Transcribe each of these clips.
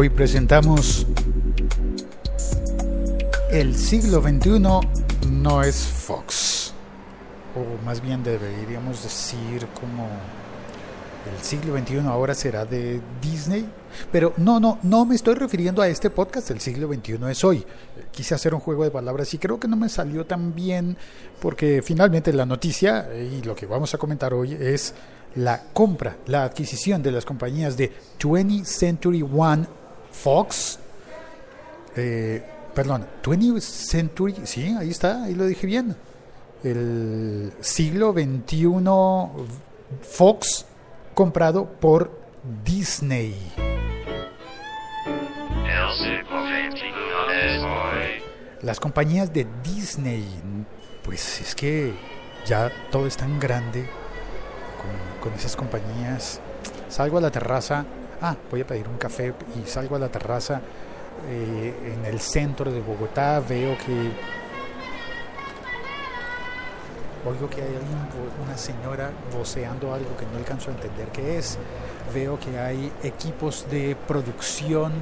Hoy presentamos El siglo XXI no es Fox, o más bien deberíamos decir como El siglo XXI ahora será de Disney. Pero no me estoy refiriendo a este podcast, El siglo XXI es hoy. Quise hacer un juego de palabras y creo que no me salió tan bien, porque finalmente la noticia y lo que vamos a comentar hoy es la compra, la adquisición de las compañías de 20th Century, sí, ahí está, ahí lo dije bien. El siglo XXI Fox, comprado por Disney. Las compañías de Disney, pues es que ya todo es tan grande con esas compañías. Salgo a la terraza, voy a pedir un café y salgo a la terraza en el centro de Bogotá, oigo que hay una señora voceando algo que no alcanzo a entender qué es. Veo que hay equipos de producción,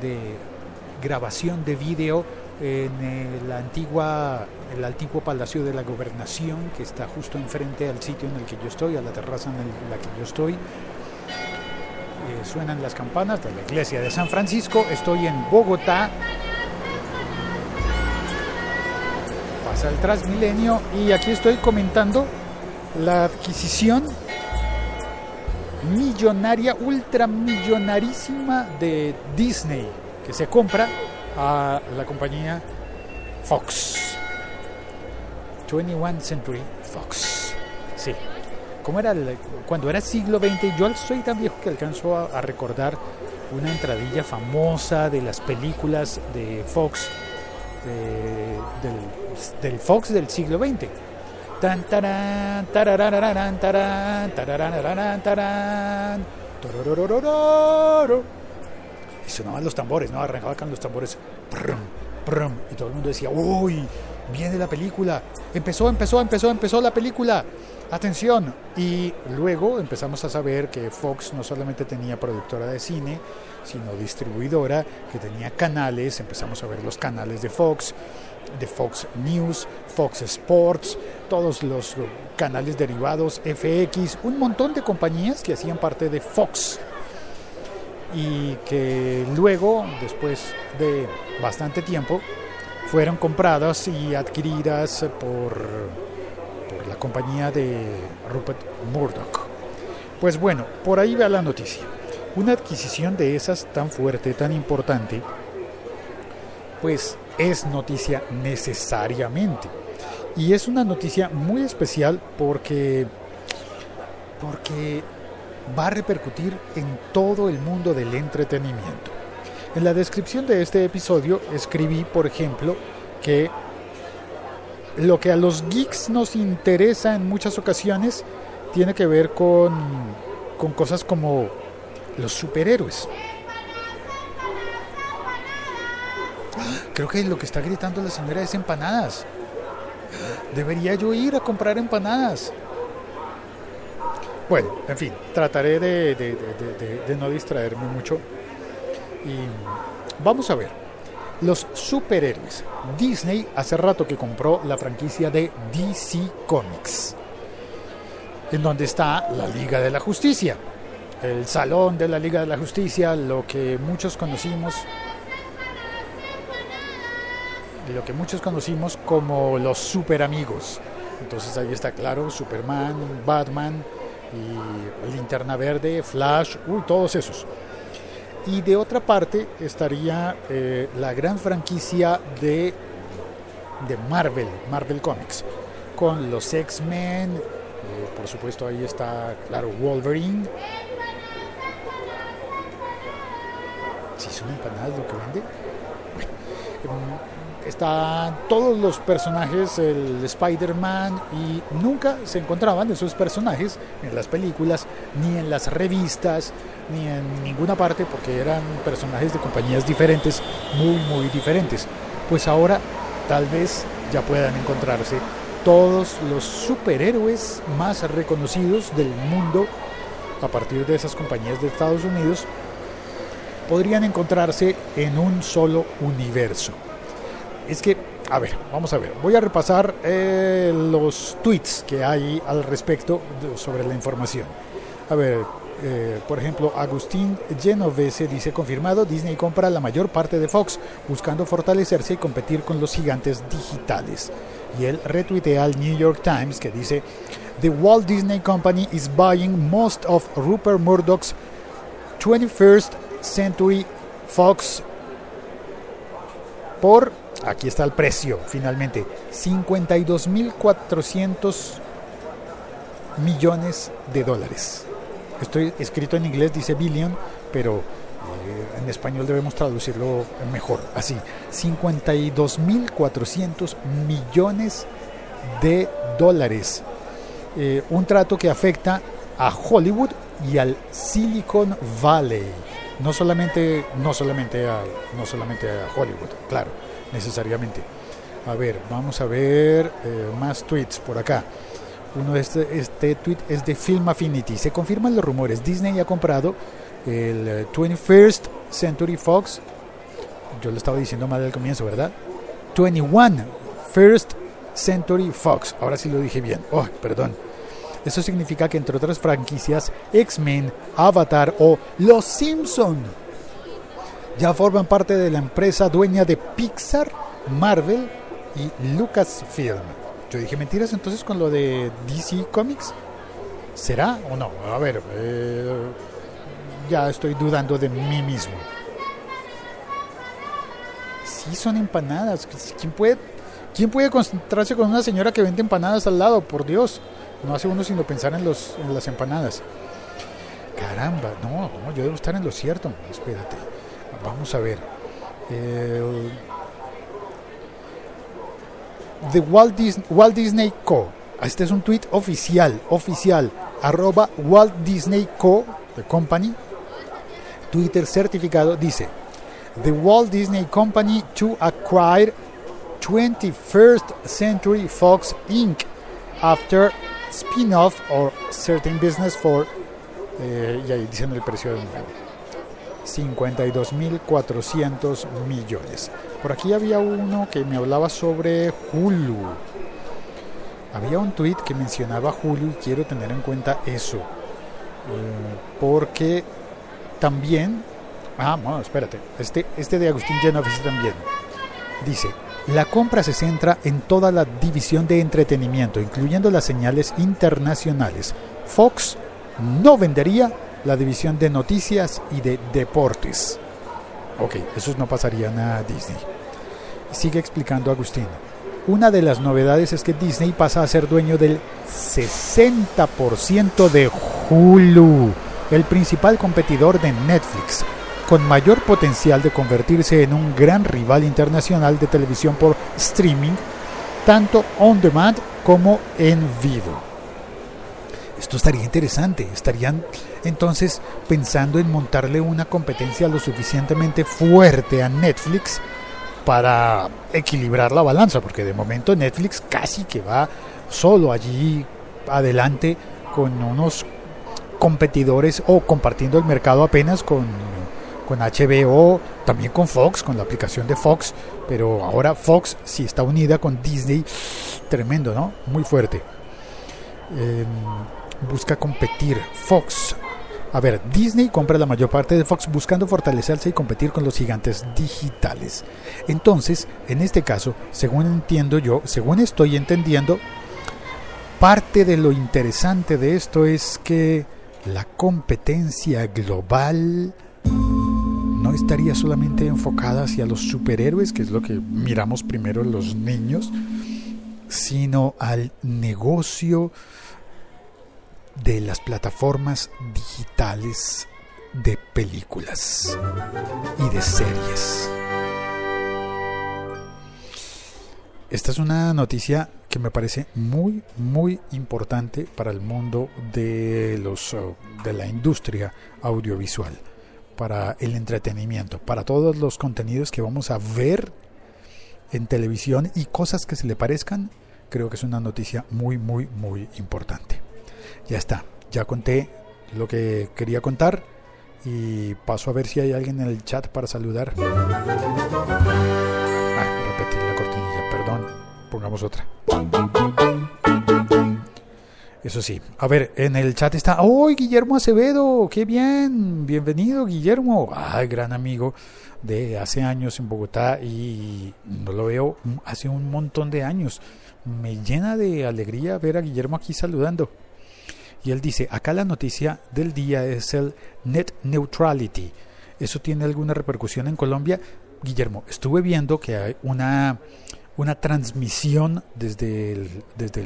de grabación de video en el antiguo Palacio de la Gobernación, que está justo enfrente al sitio en el que yo estoy, a la terraza en la que yo estoy. Suenan las campanas de la iglesia de San Francisco. Estoy en Bogotá. Pasa el Transmilenio y aquí estoy comentando la adquisición millonaria, ultramillonarísima de Disney, que se compra a la compañía Fox. 21st Century Fox. Sí. ¿Cómo era cuando era siglo XX? Yo soy tan viejo que alcanzo a recordar una entradilla famosa de las películas de Fox, del Fox del siglo XX. Tan tarán, tararararán, tarán, tararararán, tarán. Y sonaban los tambores, ¿no? Arrancaban los tambores. Prum, prum. Y todo el mundo decía, uy, viene la película. Empezó la película. Atención. Y luego empezamos a saber que Fox no solamente tenía productora de cine, sino distribuidora, que tenía canales. Empezamos a ver los canales de Fox News, Fox Sports, todos los canales derivados, FX, un montón de compañías que hacían parte de Fox. Y que luego, después de bastante tiempo, fueron compradas y adquiridas por la compañía de Rupert Murdoch. Pues bueno, por ahí va la noticia. Una adquisición de esas tan fuerte, tan importante, pues es noticia necesariamente. Y es una noticia muy especial porque va a repercutir en todo el mundo del entretenimiento. En la descripción de este episodio escribí, por ejemplo, que lo que a los geeks nos interesa en muchas ocasiones tiene que ver con cosas como los superhéroes. Creo que lo que está gritando la señora es empanadas. Debería yo ir a comprar empanadas. Bueno, en fin, trataré de no distraerme mucho. Y vamos a ver. Los superhéroes. Disney hace rato que compró la franquicia de DC Comics, en donde está la Liga de la Justicia. El salón de la Liga de la Justicia, lo que muchos conocimos como los superamigos. Entonces ahí está, claro, Superman, Batman y Linterna Verde, Flash, todos esos. Y de otra parte estaría la gran franquicia de Marvel Comics, con los X-Men, por supuesto ahí está, claro, Wolverine. ¿Sí son empanadas lo que vende? Bueno, están todos los personajes, el Spider-Man, y nunca se encontraban esos personajes en las películas, ni en las revistas, ni en ninguna parte, porque eran personajes de compañías diferentes, muy, muy diferentes. Pues ahora tal vez ya puedan encontrarse todos los superhéroes más reconocidos del mundo a partir de esas compañías de Estados Unidos. podrían encontrarse en un solo universo. Es que, a ver, vamos a ver, voy a repasar los tweets que hay al respecto sobre la información. A ver, por ejemplo, Agustín Genovese dice: confirmado, Disney compra la mayor parte de Fox, buscando fortalecerse y competir con los gigantes digitales. Y él retuitea al New York Times, que dice: The Walt Disney Company is buying most of Rupert Murdoch's 21st Century Fox por, aquí está el precio finalmente, 52.400 millones de dólares. Esto escrito en inglés dice billion, pero en español debemos traducirlo mejor, así, 52.400 millones de dólares. Un trato que afecta a Hollywood y al Silicon Valley, no solamente a Hollywood, claro, necesariamente. A ver, vamos a ver más tweets por acá. Uno de este tweet es de Film Affinity. Se confirman los rumores. Disney ha comprado el 21st Century Fox. Yo lo estaba diciendo mal al comienzo, ¿verdad? 21st Century Fox. Ahora sí lo dije bien. Oh, perdón. Eso significa que, entre otras franquicias, X-Men, Avatar o Los Simpson ya forman parte de la empresa dueña de Pixar, Marvel y Lucasfilm. Yo dije mentiras entonces con lo de DC Comics. ¿Será o no? A ver, ya estoy dudando de mí mismo. Sí, son empanadas. ¿Quién puede concentrarse con una señora que vende empanadas al lado? Por Dios. No hace uno sino pensar en las empanadas. Caramba, no, yo debo estar en lo cierto. Espérate, vamos a ver. The Walt Disney Co. Este es un tweet oficial, @ Walt Disney Co. The Company. Twitter certificado dice: The Walt Disney Company to acquire 21st Century Fox Inc. after spin-off or certain business for y ahí dicen el precio de nuevo, 52.400 millones. Por aquí había uno que me hablaba sobre Hulu. Había un tweet que mencionaba Hulu y quiero tener en cuenta eso, porque también este de Agustín Genovese también dice: la compra se centra en toda la división de entretenimiento, incluyendo las señales internacionales. Fox no vendería la división de noticias y de deportes. Ok, esos no pasarían a Disney. Sigue explicando Agustín. Una de las novedades es que Disney pasa a ser dueño del 60% de Hulu, el principal competidor de Netflix, con mayor potencial de convertirse en un gran rival internacional de televisión por streaming, tanto on demand como en vivo. Esto estaría interesante. Estarían entonces pensando en montarle una competencia lo suficientemente fuerte a Netflix para equilibrar la balanza, porque de momento Netflix casi que va solo allí adelante con unos competidores o compartiendo el mercado apenas con HBO, también con Fox, con la aplicación de Fox, pero ahora Fox sí está unida con Disney. Tremendo, ¿no? Muy fuerte. Busca competir. Fox. A ver, Disney compra la mayor parte de Fox buscando fortalecerse y competir con los gigantes digitales. Entonces, en este caso, según estoy entendiendo, parte de lo interesante de esto es que la competencia global no estaría solamente enfocada hacia los superhéroes, que es lo que miramos primero los niños, sino al negocio de las plataformas digitales de películas y de series. Esta es una noticia que me parece muy, muy importante para el mundo de la industria audiovisual, para el entretenimiento, para todos los contenidos que vamos a ver en televisión y cosas que se le parezcan. Creo que es una noticia muy, muy, muy importante. Ya está, ya conté lo que quería contar. y paso a ver si hay alguien en el chat para saludar. Repetí la cortinilla, perdón. Pongamos otra. Eso sí, a ver, en el chat está ¡ay, Guillermo Acevedo! ¡Qué bien! Bienvenido, Guillermo. ¡Ay, gran amigo de hace años en Bogotá! Y no lo veo hace un montón de años. Me llena de alegría ver a Guillermo aquí saludando. Y él dice, acá la noticia del día es el net neutrality. ¿Eso tiene alguna repercusión en Colombia? Guillermo, estuve viendo que hay una transmisión desde el desde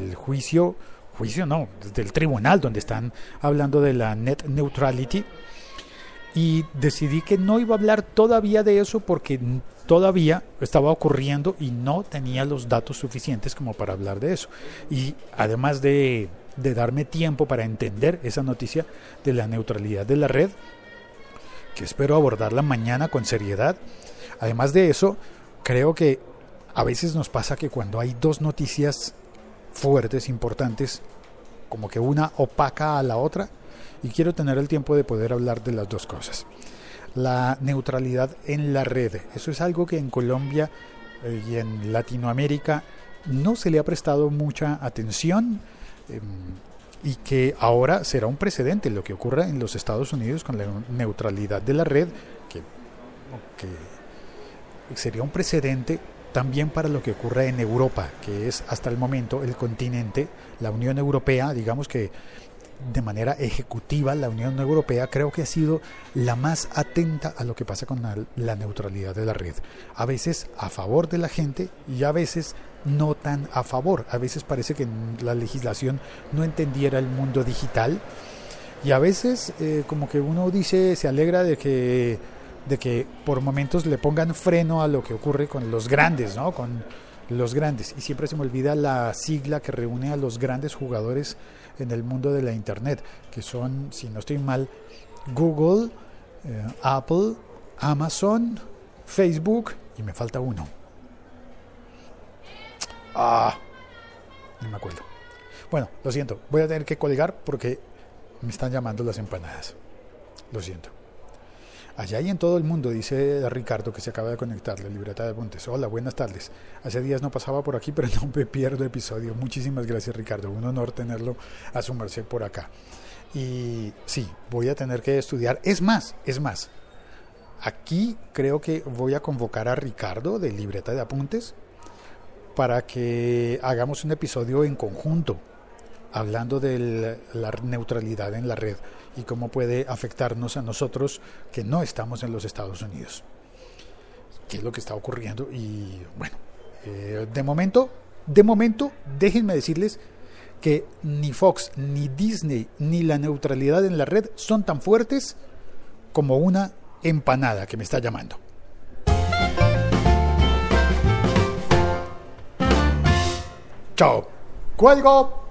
el tribunal donde están hablando de la net neutrality, y decidí que no iba a hablar todavía de eso porque todavía estaba ocurriendo y no tenía los datos suficientes como para hablar de eso, y además de darme tiempo para entender esa noticia de la neutralidad de la red, que espero abordarla mañana con seriedad. Además de eso, creo que a veces nos pasa que cuando hay dos noticias fuertes, importantes, como que una opaca a la otra, y quiero tener el tiempo de poder hablar de las dos cosas. La neutralidad en la red, eso es algo que en Colombia y en Latinoamérica no se le ha prestado mucha atención, y que ahora será un precedente lo que ocurra en los Estados Unidos con la neutralidad de la red, que sería un precedente también para lo que ocurre en Europa, que es hasta el momento el continente, la Unión Europea, digamos que de manera ejecutiva la Unión Europea creo que ha sido la más atenta a lo que pasa con la neutralidad de la red, a veces a favor de la gente y a veces no tan a favor. A veces parece que la legislación no entendiera el mundo digital, y a veces como que uno dice, se alegra de que por momentos le pongan freno a lo que ocurre con los grandes, ¿no? Con los grandes. Y siempre se me olvida la sigla que reúne a los grandes jugadores en el mundo de la internet, que son, si no estoy mal, Google, Apple, Amazon, Facebook, y me falta uno. No me acuerdo. Bueno, lo siento, voy a tener que colgar porque me están llamando las empanadas. Lo siento. Allá y en todo el mundo, dice Ricardo, que se acaba de conectar, la Libreta de Apuntes. Hola, buenas tardes. Hace días no pasaba por aquí, pero no me pierdo episodio. Muchísimas gracias, Ricardo. Un honor tenerlo a su merced por acá. Y sí, voy a tener que estudiar. Es más, aquí creo que voy a convocar a Ricardo de Libreta de Apuntes para que hagamos un episodio en conjunto, hablando de la neutralidad en la red y cómo puede afectarnos a nosotros que no estamos en los Estados Unidos. ¿Qué es lo que está ocurriendo? Y bueno, de momento, déjenme decirles que ni Fox, ni Disney, ni la neutralidad en la red son tan fuertes como una empanada que me está llamando. Chao. ¡Cuelgo!